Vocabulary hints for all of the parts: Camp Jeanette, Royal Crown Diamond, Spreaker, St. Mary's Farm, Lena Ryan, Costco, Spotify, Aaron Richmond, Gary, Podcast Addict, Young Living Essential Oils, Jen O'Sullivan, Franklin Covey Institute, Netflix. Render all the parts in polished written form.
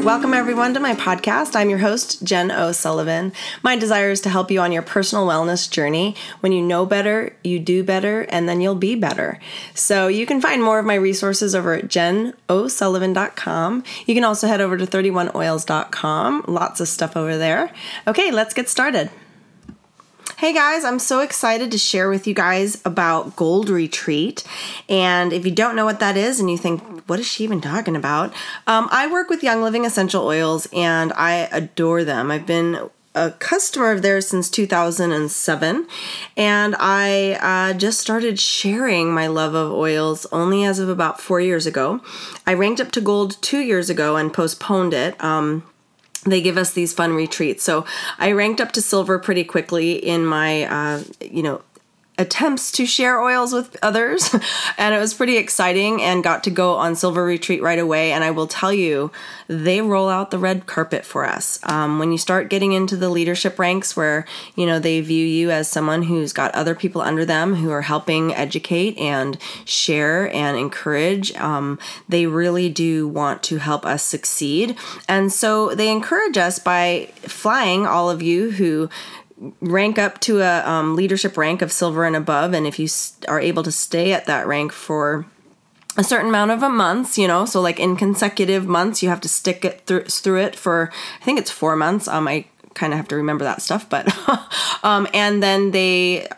there. Welcome everyone to my podcast. I'm your host, Jen O'Sullivan. My desire is to help you on your personal wellness journey. When you know better, you do better, and then you'll be better. So you can find more of my resources over at jenosullivan.com. You can also head over to 31oils.com. Lots of stuff over there. Okay, let's get started. Hey guys, I'm so excited to share with you guys about Gold Retreat. And if you don't know what that is and you think, what is she even talking about? I work with Young Living Essential Oils and I adore them. I've been a customer of theirs since 2007, and I just started sharing my love of oils only as of about 4 years ago. I ranked up to gold 2 years ago and postponed it. They give us these fun retreats. So I ranked up to silver pretty quickly in my, attempts to share oils with others. And it was pretty exciting and got to go on silver retreat right away. And I will tell you, they roll out the red carpet for us. When you start getting into the leadership ranks where, they view you as someone who's got other people under them who are helping educate and share and encourage, they really do want to help us succeed. And so they encourage us by flying all of you who rank up to a leadership rank of silver and above. And if you are able to stay at that rank for a certain amount of months, so like in consecutive months, you have to stick it through it for, I think it's 4 months. I kind of have to remember that stuff, but, and then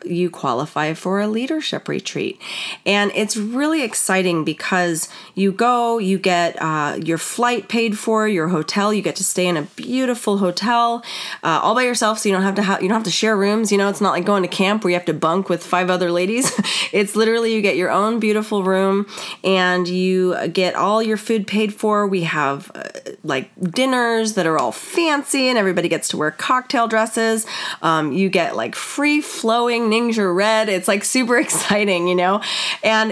you qualify for a leadership retreat. And it's really exciting because you go, you get your flight paid for, your hotel, you get to stay in a beautiful hotel all by yourself. So you don't have to share rooms. It's not like going to camp where you have to bunk with five other ladies. It's literally, you get your own beautiful room and you get all your food paid for. We have like dinners that are all fancy and everybody gets to wear cocktail dresses. You get like free flowing Ningxia red. It's like super exciting, and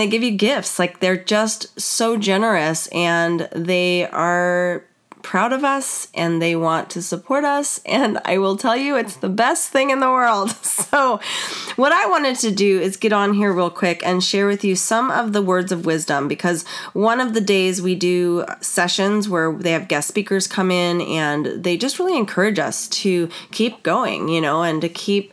they give you gifts. Like they're just so generous and they are proud of us and they want to support us. And I will tell you, it's the best thing in the world. So what I wanted to do is get on here real quick and share with you some of the words of wisdom, because one of the days we do sessions where they have guest speakers come in and they just really encourage us to keep going, and to keep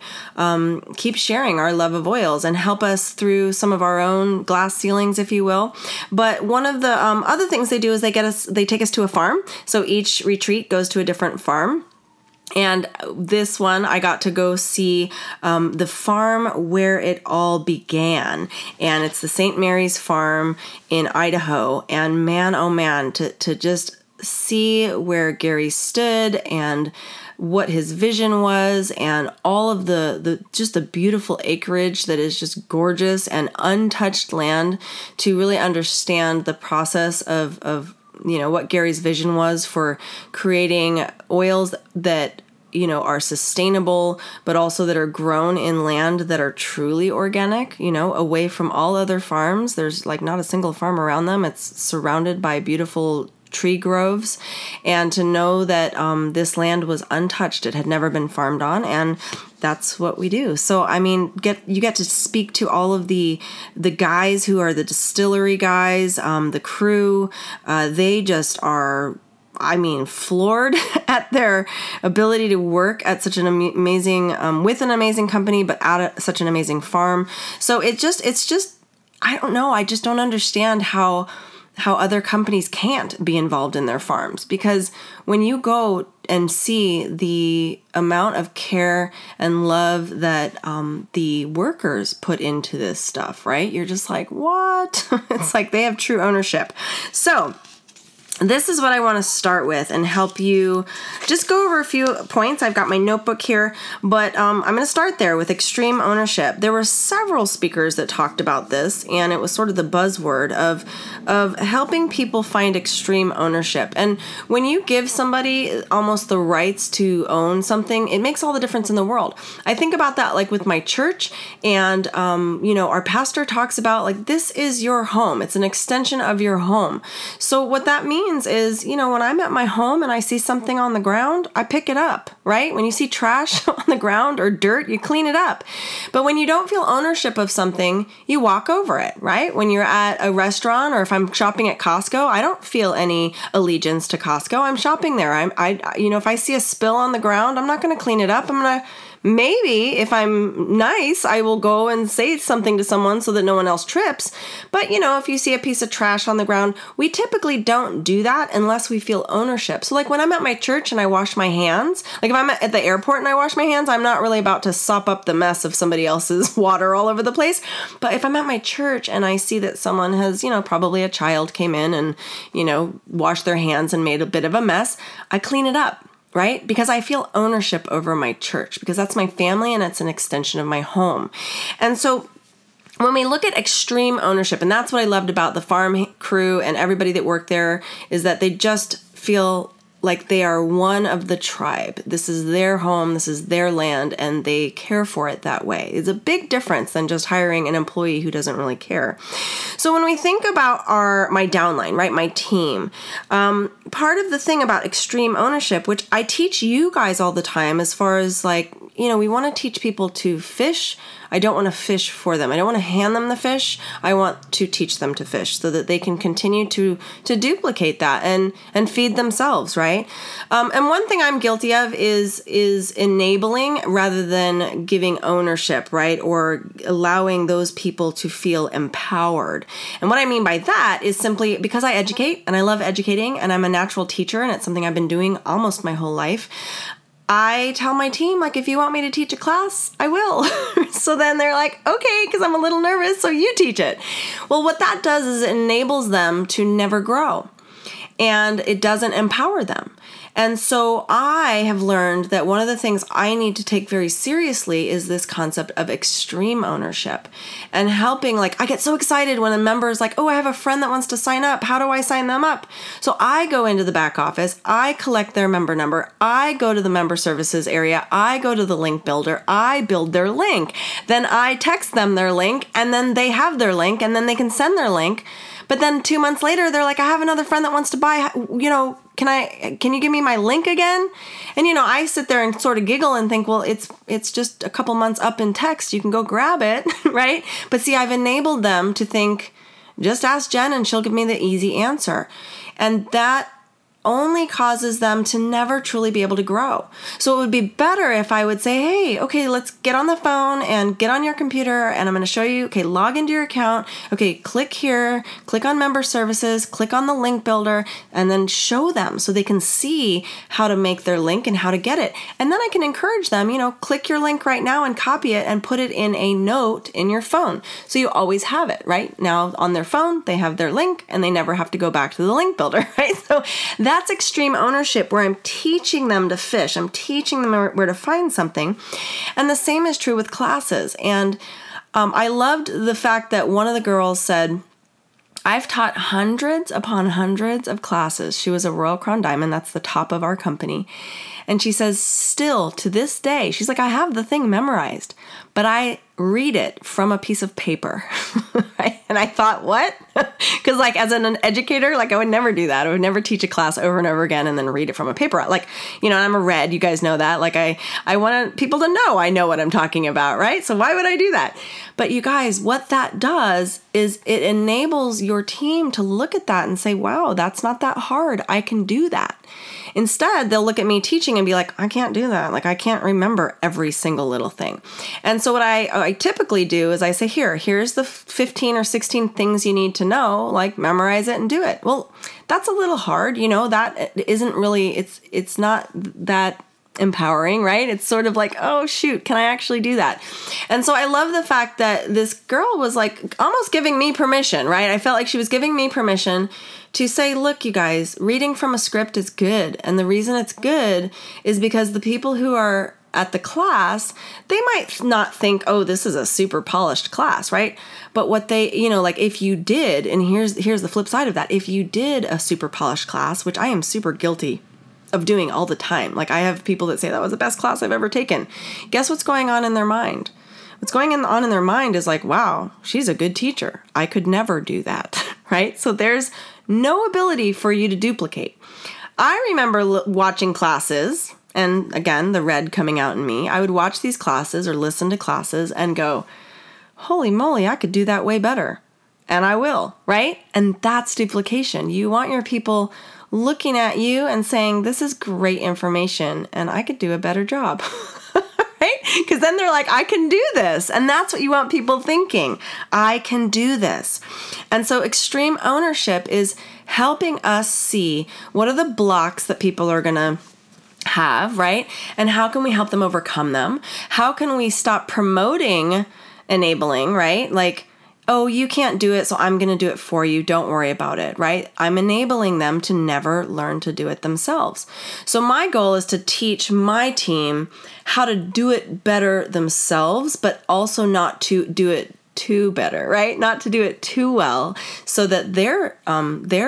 sharing our love of oils and help us through some of our own glass ceilings, if you will. But one of the other things they do is they take us to a farm. So each retreat goes to a different farm. And this one, I got to go see the farm where it all began. And it's the St. Mary's Farm in Idaho. And man, oh man, to just see where Gary stood and what his vision was and all of the beautiful acreage that is just gorgeous and untouched land, to really understand the process of what Gary's vision was for creating oils that, are sustainable, but also that are grown in land that are truly organic, away from all other farms. There's like not a single farm around them. It's surrounded by beautiful tree groves. And to know that this land was untouched, it had never been farmed on. And that's what we do. So, you get to speak to all of the guys who are the distillery guys, the crew. They just are, floored at their ability to work at such an amazing, with an amazing company, but at such an amazing farm. So it's just, I don't know. I just don't understand how other companies can't be involved in their farms, because when you go and see the amount of care and love that the workers put into this stuff, right? You're just like, what? It's like they have true ownership. So this is what I want to start with and help you just go over a few points. I've got my notebook here, but I'm going to start there with extreme ownership. There were several speakers that talked about this, and it was sort of the buzzword of helping people find extreme ownership. And when you give somebody almost the rights to own something, it makes all the difference in the world. I think about that like with my church, and our pastor talks about like, this is your home. It's an extension of your home. So what that means means is, you know, when I'm at my home and I see something on the ground, I pick it up, right? When you see trash on the ground or dirt, you clean it up. But when you don't feel ownership of something, you walk over it, right? When you're at a restaurant or if I'm shopping at Costco, I don't feel any allegiance to Costco. I'm shopping there. If I see a spill on the ground, I'm not going to clean it up. Maybe if I'm nice, I will go and say something to someone so that no one else trips. But, you know, if you see a piece of trash on the ground, we typically don't do that unless we feel ownership. So like when I'm at my church and I wash my hands, like if I'm at the airport and I wash my hands, I'm not really about to sop up the mess of somebody else's water all over the place. But if I'm at my church and I see that someone has, you know, probably a child came in and, you know, washed their hands and made a bit of a mess, I clean it up. Right? Because I feel ownership over my church, because that's my family and it's an extension of my home. And so when we look at extreme ownership, and that's what I loved about the farm crew and everybody that worked there, is that they just feel like they are one of the tribe. This is their home, this is their land, and they care for it that way. It's a big difference than just hiring an employee who doesn't really care. So when we think about my downline, right, my team, part of the thing about extreme ownership, which I teach you guys all the time as far as like, you know, we want to teach people to fish. I don't want to fish for them. I don't want to hand them the fish. I want to teach them to fish so that they can continue to duplicate that and feed themselves, right? And one thing I'm guilty of is enabling rather than giving ownership, right? Or allowing those people to feel empowered. And what I mean by that is simply because I educate and I love educating and I'm a natural teacher and it's something I've been doing almost my whole life. I tell my team, like, if you want me to teach a class, I will. So then they're like, okay, because I'm a little nervous, so you teach it. Well, what that does is it enables them to never grow, and it doesn't empower them. And so I have learned that one of the things I need to take very seriously is this concept of extreme ownership and helping. Like, I get so excited when a member is like, oh, I have a friend that wants to sign up. How do I sign them up? So I go into the back office. I collect their member number. I go to the member services area. I go to the link builder. I build their link. Then I text them their link, and then they have their link, and then they can send their link. But then 2 months later, they're like, I have another friend that wants to buy, you know, can you give me my link again? And, you know, I sit there and sort of giggle and think, well, it's just a couple months up in text. You can go grab it, right? But see, I've enabled them to think, just ask Jen and she'll give me the easy answer. And that only causes them to never truly be able to grow. So it would be better if I would say, hey, okay, let's get on the phone and get on your computer and I'm going to show you, okay, log into your account. Okay, click here, click on member services, click on the link builder, and then show them so they can see how to make their link and how to get it. And then I can encourage them, you know, click your link right now and copy it and put it in a note in your phone. So you always have it, right? Now on their phone, they have their link and they never have to go back to the link builder, right? So That's extreme ownership, where I'm teaching them to fish. I'm teaching them where to find something. And the same is true with classes. And I loved the fact that one of the girls said, I've taught hundreds upon hundreds of classes. She was a Royal Crown Diamond. That's the top of our company. And she says, still to this day, she's like, I have the thing memorized, but I read it from a piece of paper. Right? And I thought, what? Because like as an educator, like I would never do that. I would never teach a class over and over again and then read it from a paper. Like, you know, I'm a red, you guys know that. Like I want people to know I know what I'm talking about, right? So why would I do that? But you guys, what that does is it enables your team to look at that and say, wow, that's not that hard. I can do that. Instead, they'll look at me teaching and be like, I can't do that. Like, I can't remember every single little thing. And so what I typically do is I say, here's the 15 or 16 things you need to know, like memorize it and do it. Well, that's a little hard. You know, that isn't really, it's not that empowering, right? It's sort of like, oh shoot, can I actually do that? And so I love the fact that this girl was like almost giving me permission, right? I felt like she was giving me permission to say, look, you guys, reading from a script is good. And the reason it's good is because the people who are at the class, they might not think, oh, this is a super polished class, right? But what they, you know, like if you did, and here's the flip side of that, if you did a super polished class, which I am super guilty of doing all the time. Like I have people that say that was the best class I've ever taken. Guess what's going on in their mind? What's going on in their mind is like, wow, she's a good teacher. I could never do that. right? So there's no ability for you to duplicate. I remember watching classes, and again, the red coming out in me. I would watch these classes or listen to classes and go, holy moly, I could do that way better. And I will, right? And that's duplication. You want your people looking at you and saying, this is great information and I could do a better job, right? Because then they're like, I can do this. And that's what you want people thinking. I can do this. And so extreme ownership is helping us see what are the blocks that people are going to have, right? And how can we help them overcome them? How can we stop promoting enabling, right? Like, oh, you can't do it, so I'm going to do it for you. Don't worry about it, right? I'm enabling them to never learn to do it themselves. So my goal is to teach my team how to do it better themselves, but also not to do it too better, right? Not to do it too well, so that their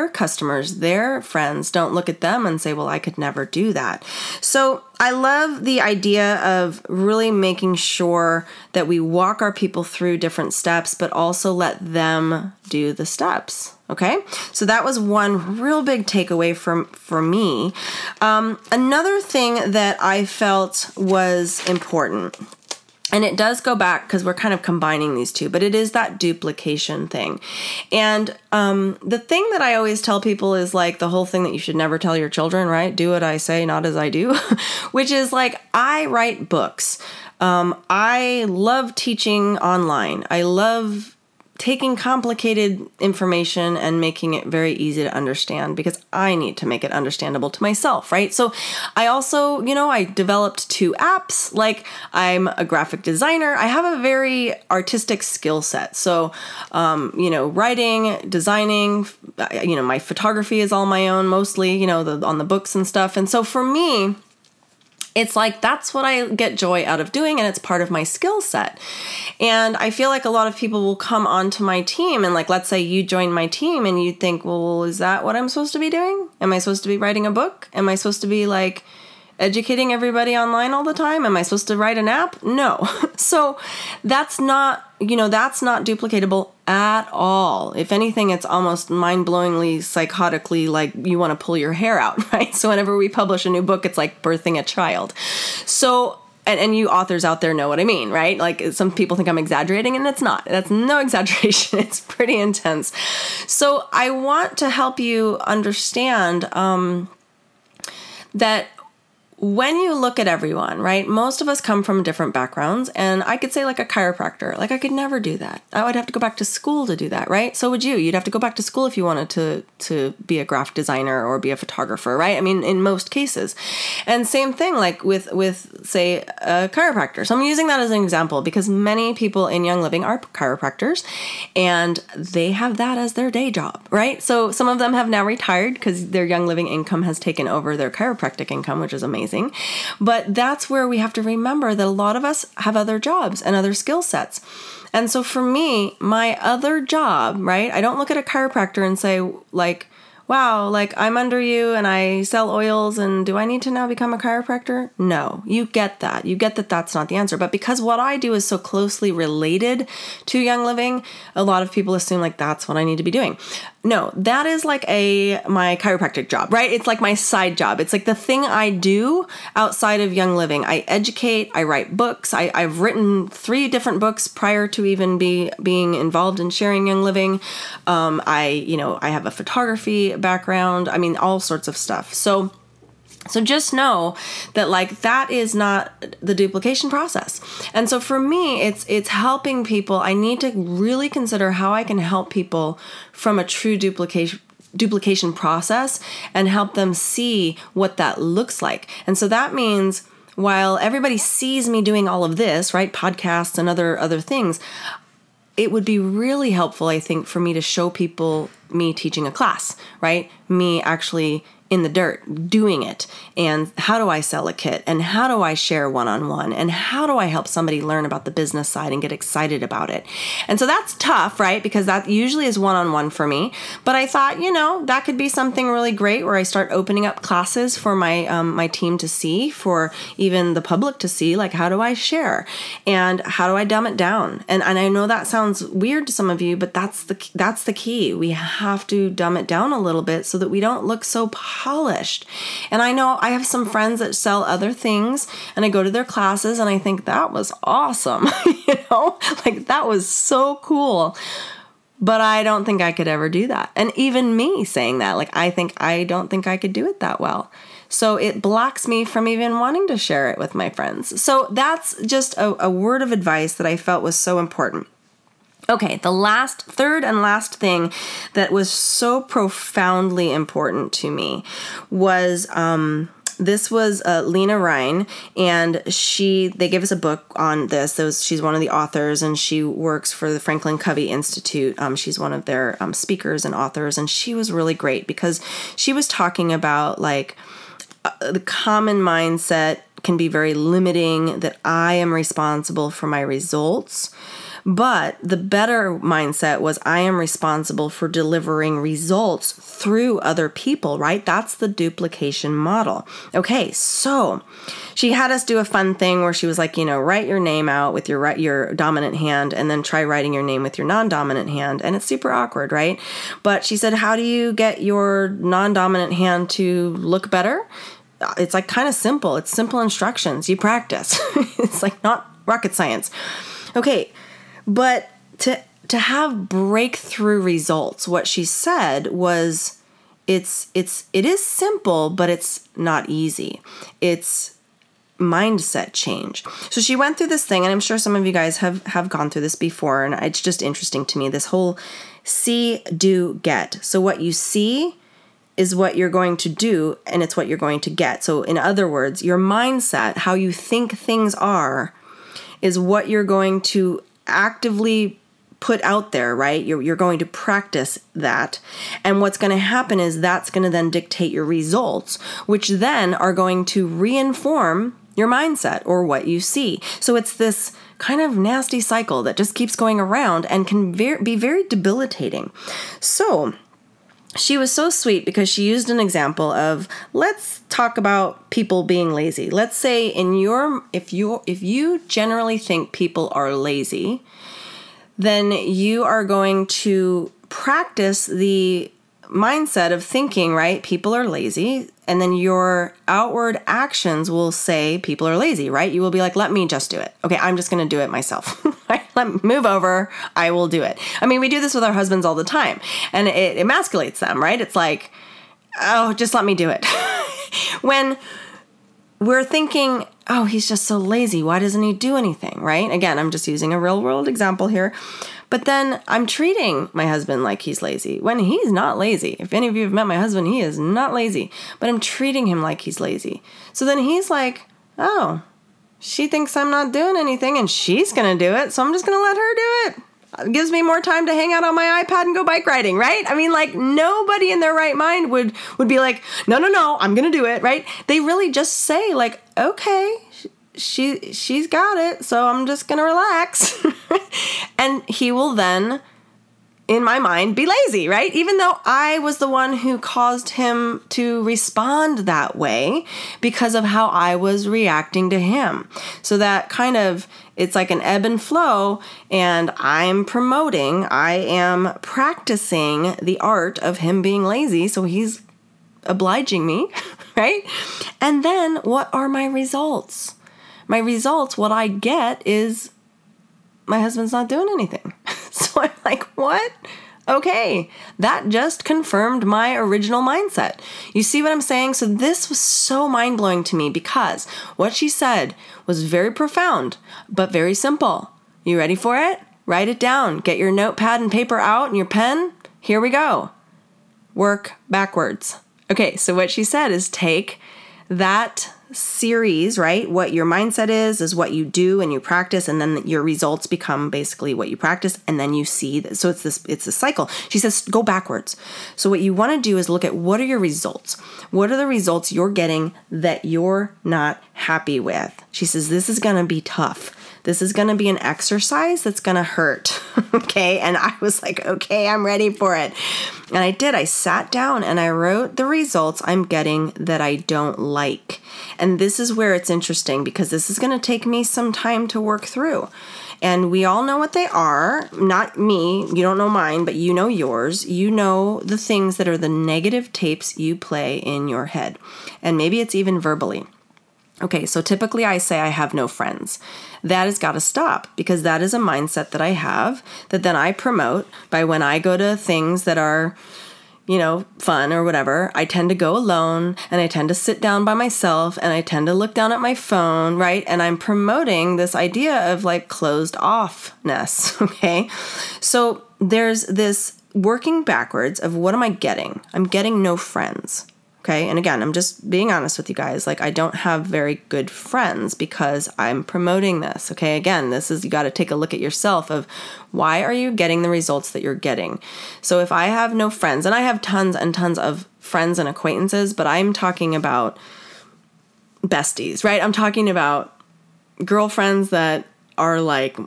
customers, their friends don't look at them and say, well, I could never do that. So I love the idea of really making sure that we walk our people through different steps, but also let them do the steps. Okay. So that was one real big takeaway for me. Another thing that I felt was important, and it does go back because we're kind of combining these two, but it is that duplication thing. And the thing that I always tell people is like the whole thing that you should never tell your children, right? Do what I say, not as I do, which is like, I write books. I love teaching online. I love taking complicated information and making it very easy to understand because I need to make it understandable to myself, right? So I also, I developed 2 apps. Like, I'm a graphic designer. I have a very artistic skill set. So, writing, designing, my photography is all my own mostly, on the books and stuff. And so for me, it's like, that's what I get joy out of doing, and it's part of my skill set. And I feel like a lot of people will come onto my team and, like, let's say you join my team and you think, well, is that what I'm supposed to be doing? Am I supposed to be writing a book? Am I supposed to be like educating everybody online all the time? Am I supposed to write an app? No. So that's not, that's not duplicatable at all. If anything, it's almost mind-blowingly, psychotically, like you want to pull your hair out, right? So whenever we publish a new book, it's like birthing a child. So, and you authors out there know what I mean, right? Like, some people think I'm exaggerating, and it's not. That's no exaggeration. It's pretty intense. So I want to help you understand that when you look at everyone, right, most of us come from different backgrounds, and I could say, like, a chiropractor, like, I could never do that. I would have to go back to school to do that, right? So would you. You'd have to go back to school if you wanted to be a graphic designer or be a photographer, right? I mean, in most cases. And same thing, like, with say, a chiropractor. So I'm using that as an example because many people in Young Living are chiropractors, and they have that as their day job, right? So some of them have now retired because their Young Living income has taken over their chiropractic income, which is amazing. But that's where we have to remember that a lot of us have other jobs and other skill sets. And so for me, my other job, right, I don't look at a chiropractor and say, like, wow, like, I'm under you and I sell oils, and do I need to now become a chiropractor? No, you get that. You get that that's not the answer. But because what I do is so closely related to Young Living, a lot of people assume, like, that's what I need to be doing. No, that is like my chiropractic job, right? It's like my side job. It's like the thing I do outside of Young Living. I educate, I write books. I've written 3 different books prior to even being involved in sharing Young Living. I have a photography background. I mean, all sorts of stuff. So just know that, like, that is not the duplication process. And so for me, it's helping people. I need to really consider how I can help people from a true duplication process and help them see what that looks like. And so that means, while everybody sees me doing all of this, right, podcasts and other things, it would be really helpful, I think, for me to show people me teaching a class, right? Me actually in the dirt doing it. And how do I sell a kit? And how do I share one-on-one? And how do I help somebody learn about the business side and get excited about it? And so that's tough, right? Because that usually is one-on-one for me. But I thought, that could be something really great where I start opening up classes for my team to see, for even the public to see, like, how do I share? And how do I dumb it down? And I know that sounds weird to some of you, but that's the key. We have have to dumb it down a little bit so that we don't look so polished. And I know I have some friends that sell other things, and I go to their classes and I think that was awesome, you know, like that was so cool. But I don't think I could ever do that. And even me saying that, like, I don't think I could do it that well. So it blocks me from even wanting to share it with my friends. So that's just a word of advice that I felt was so important. Okay, the third and last thing that was so profoundly important to me was, this was Lena Ryan, and they gave us a book on this. She's one of the authors, and she works for the Franklin Covey Institute. She's one of their speakers and authors, and she was really great because she was talking about, like, the common mindset can be very limiting, that I am responsible for my results. But the better mindset was, I am responsible for delivering results through other people, right? That's the duplication model. Okay, so she had us do a fun thing where she was like, you know, write your name out with your dominant hand, and then try writing your name with your non-dominant hand. And it's super awkward, right? But she said, how do you get your non-dominant hand to look better? It's like kind of simple. It's simple instructions. You practice. It's like not rocket science. Okay. But to have breakthrough results, what she said was, it is simple, but it's not easy. It's mindset change. So she went through this thing, and I'm sure some of you guys have gone through this before, and it's just interesting to me, this whole see, do, get. So what you see is what you're going to do, and it's what you're going to get. So in other words, your mindset, how you think things are, is what you're going to actively put out there, right? You're going to practice that. And what's going to happen is that's going to then dictate your results, which then are going to reinform your mindset or what you see. So it's this kind of nasty cycle that just keeps going around and can be very debilitating. So she was so sweet because she used an example of, let's talk about people being lazy. Let's say if you generally think people are lazy, then you are going to practice the mindset of thinking, right? People are lazy. And then your outward actions will say people are lazy, right? You will be like, let me just do it. Okay, I'm just going to do it myself. Let me move over. I will do it. I mean, we do this with our husbands all the time, and it emasculates them, right? It's like, oh, just let me do it. When we're thinking, oh, he's just so lazy. Why doesn't he do anything, right? Again, I'm just using a real world example here. But then I'm treating my husband like he's lazy when he's not lazy. If any of you have met my husband, he is not lazy, but I'm treating him like he's lazy. So then he's like, oh, she thinks I'm not doing anything and she's going to do it. So I'm just going to let her do it. It gives me more time to hang out on my iPad and go bike riding, right? I mean, like, nobody in their right mind would be like, no, I'm going to do it, right? They really just say, like, okay, she's got it, so I'm just going to relax. And he will then, in my mind, be lazy, right? Even though I was the one who caused him to respond that way because of how I was reacting to him. So that kind of, it's like an ebb and flow, and I am practicing the art of him being lazy, so he's obliging me, right? And then what are my results? My results, what I get is my husband's not doing anything. So I'm like, what? Okay, that just confirmed my original mindset. You see what I'm saying? So this was so mind-blowing to me because what she said was very profound, but very simple. You ready for it? Write it down. Get your notepad and paper out and your pen. Here we go. Work backwards. Okay, so what she said is take that series, right? What your mindset is what you do and you practice, and then your results become basically what you practice, and then you see that. So it's a cycle. She says, go backwards. So what you want to do is look at, what are your results? What are the results you're getting that you're not happy with? She says, this is going to be tough. This is going to be an exercise that's going to hurt. Okay. And I was like, okay, I'm ready for it. And I did. I sat down and I wrote the results I'm getting that I don't like. And this is where it's interesting, because this is going to take me some time to work through. And we all know what they are. Not me. You don't know mine, but you know yours. You know the things that are the negative tapes you play in your head. And maybe it's even verbally. Okay, so typically I say I have no friends. That has got to stop, because that is a mindset that I have that then I promote by when I go to things that are, you know, fun or whatever. I tend to go alone, and I tend to sit down by myself, and I tend to look down at my phone, right? And I'm promoting this idea of like closed offness, okay? So there's this working backwards of what am I getting? I'm getting no friends. Okay. And again, I'm just being honest with you guys. Like, I don't have very good friends because I'm promoting this. Okay. Again, this is, you got to take a look at yourself of why are you getting the results that you're getting? So if I have no friends, and I have tons and tons of friends and acquaintances, but I'm talking about besties, right? I'm talking about girlfriends that are like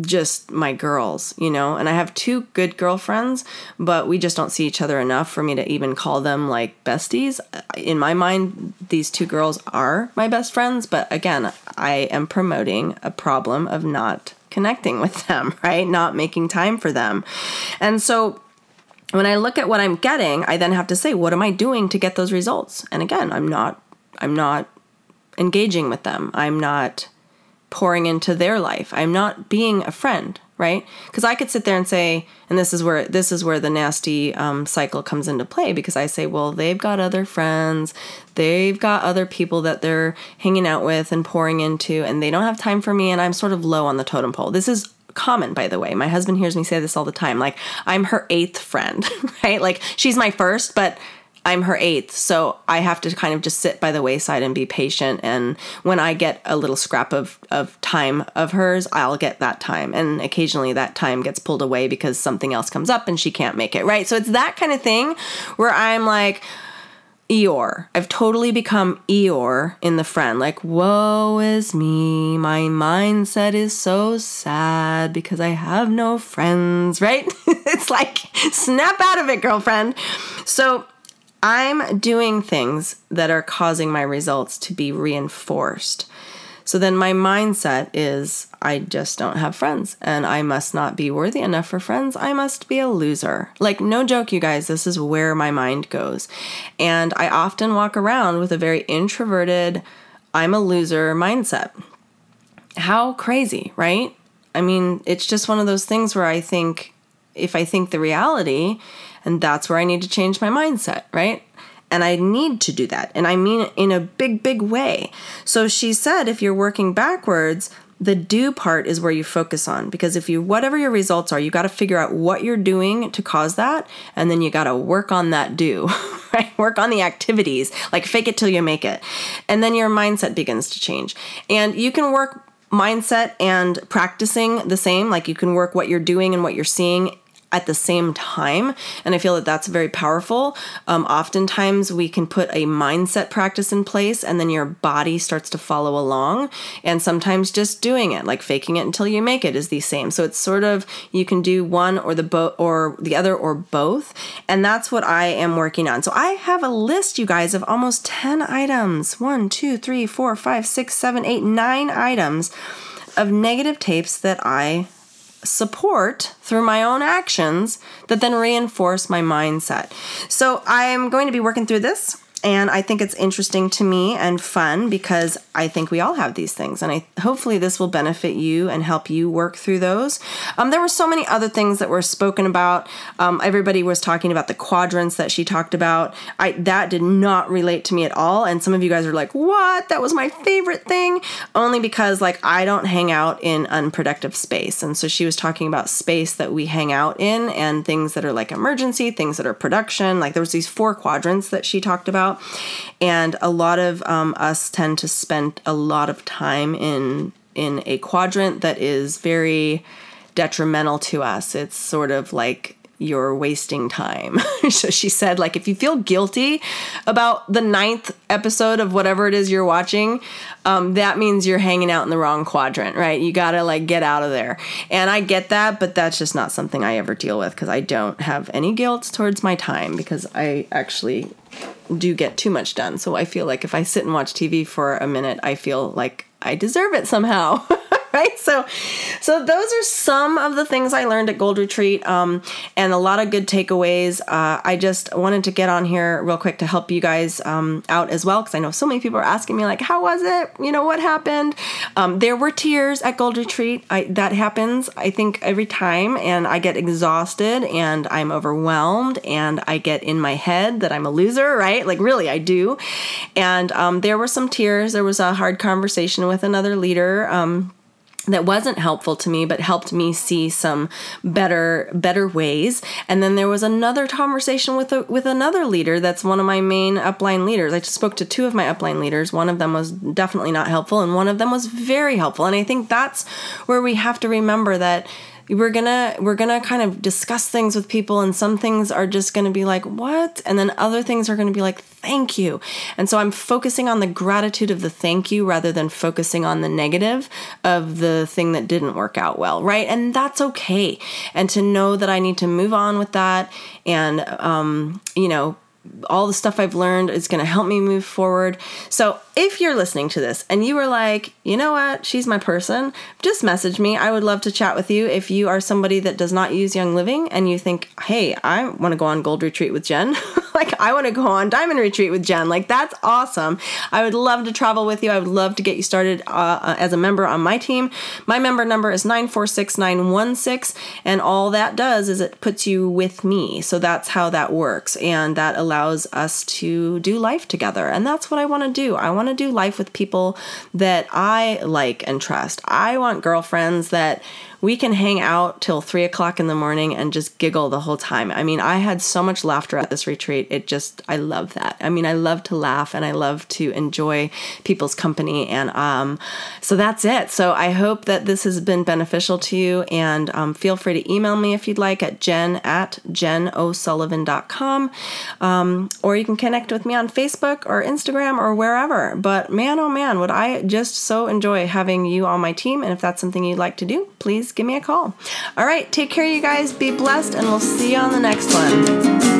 just my girls, you know, and I have two good girlfriends, but we just don't see each other enough for me to even call them like besties. In my mind, these two girls are my best friends, but again, I am promoting a problem of not connecting with them, right? Not making time for them. And so when I look at what I'm getting, I then have to say, what am I doing to get those results? And again, I'm not engaging with them. I'm not pouring into their life. I'm not being a friend, right? Because I could sit there and say, and this is where the nasty cycle comes into play, because I say, well, they've got other friends, they've got other people that they're hanging out with and pouring into, and they don't have time for me, and I'm sort of low on the totem pole. This is common, by the way. My husband hears me say this all the time. Like, I'm her eighth friend, right? Like, she's my first, but I'm her eighth, so I have to kind of just sit by the wayside and be patient. And when I get a little scrap of time of hers, I'll get that time. And occasionally that time gets pulled away because something else comes up and she can't make it, right? So it's that kind of thing where I'm like Eeyore. I've totally become Eeyore in the friend. Like, woe is me. My mindset is so sad because I have no friends, right? It's like, snap out of it, girlfriend. So I'm doing things that are causing my results to be reinforced. So then my mindset is, I just don't have friends, and I must not be worthy enough for friends. I must be a loser. Like, no joke, you guys, this is where my mind goes. And I often walk around with a very introverted, I'm a loser mindset. How crazy, right? I mean, it's just one of those things where I think, if I think the reality, and that's where I need to change my mindset, right? And I need to do that. And I mean in a big, big way. So she said, if you're working backwards, the do part is where you focus on. Because if you, whatever your results are, you got to figure out what you're doing to cause that. And then you got to work on that do, right? Work on the activities, like fake it till you make it. And then your mindset begins to change. And you can work mindset and practicing the same, like you can work what you're doing and what you're seeing at the same time. And I feel that that's very powerful. Oftentimes we can put a mindset practice in place and then your body starts to follow along. And sometimes just doing it, like faking it until you make it, is the same. So it's sort of, you can do one or the other or both. And that's what I am working on. So I have a list, you guys, of almost 10 items, 9 items of negative tapes that I support through my own actions that then reinforce my mindset. So I'm going to be working through this, and I think it's interesting to me and fun, because I think we all have these things, and hopefully this will benefit you and help you work through those. There were so many other things that were spoken about. Everybody was talking about the quadrants that she talked about. That did not relate to me at all, and some of you guys are like, what? That was my favorite thing, only because, like, I don't hang out in unproductive space, and so she was talking about space that we hang out in and things that are like emergency, things that are production. Like, there was these 4 quadrants that she talked about. And a lot of us tend to spend a lot of time in a quadrant that is very detrimental to us. It's sort of like you're wasting time. So she said, like, if you feel guilty about the 9th episode of whatever it is you're watching, that means you're hanging out in the wrong quadrant, right? You got to like get out of there. And I get that, but that's just not something I ever deal with because I don't have any guilt towards my time because I actually do get too much done. So I feel like if I sit and watch TV for a minute, I feel like I deserve it somehow. Right? So those are some of the things I learned at Gold Retreat, and a lot of good takeaways. I just wanted to get on here real quick to help you guys out as well, because I know so many people are asking me, like, how was it? You know, what happened? There were tears at Gold Retreat. That happens, I think, every time, and I get exhausted, and I'm overwhelmed, and I get in my head that I'm a loser, right? Like, really, I do. And there were some tears. There was a hard conversation with another leader, that wasn't helpful to me, but helped me see some better ways. And then there was another conversation with another leader that's one of my main upline leaders. I just spoke to two of my upline leaders. One of them was definitely not helpful, and one of them was very helpful. And I think that's where we have to remember that we're gonna kind of discuss things with people, and some things are just gonna be like, what? And then other things are gonna be like, thank you. And so I'm focusing on the gratitude of the thank you rather than focusing on the negative of the thing that didn't work out well, right? And that's okay. And to know that I need to move on with that, and all the stuff I've learned is going to help me move forward. So if you're listening to this and you were like, you know what, she's my person, just message me. I would love to chat with you. If you are somebody that does not use Young Living and you think, hey, I want to go on Gold Retreat with Jen, like I want to go on Diamond Retreat with Jen, like that's awesome. I would love to travel with you. I would love to get you started as a member on my team. My member number is 946916, and all that does is it puts you with me. So that's how that works, and that allows us to do life together. And that's what I want to do. I want to do life with people that I like and trust. I want girlfriends that we can hang out till 3:00 in the morning and just giggle the whole time. I mean, I had so much laughter at this retreat. I love that. I mean, I love to laugh and I love to enjoy people's company. And so that's it. So I hope that this has been beneficial to you, and feel free to email me if you'd like at jen@jenosullivan.com. Or you can connect with me on Facebook or Instagram or wherever. But man, oh man, would I just so enjoy having you on my team. And if that's something you'd like to do, please give me a call. All right, take care, you guys. Be blessed, and we'll see you on the next one.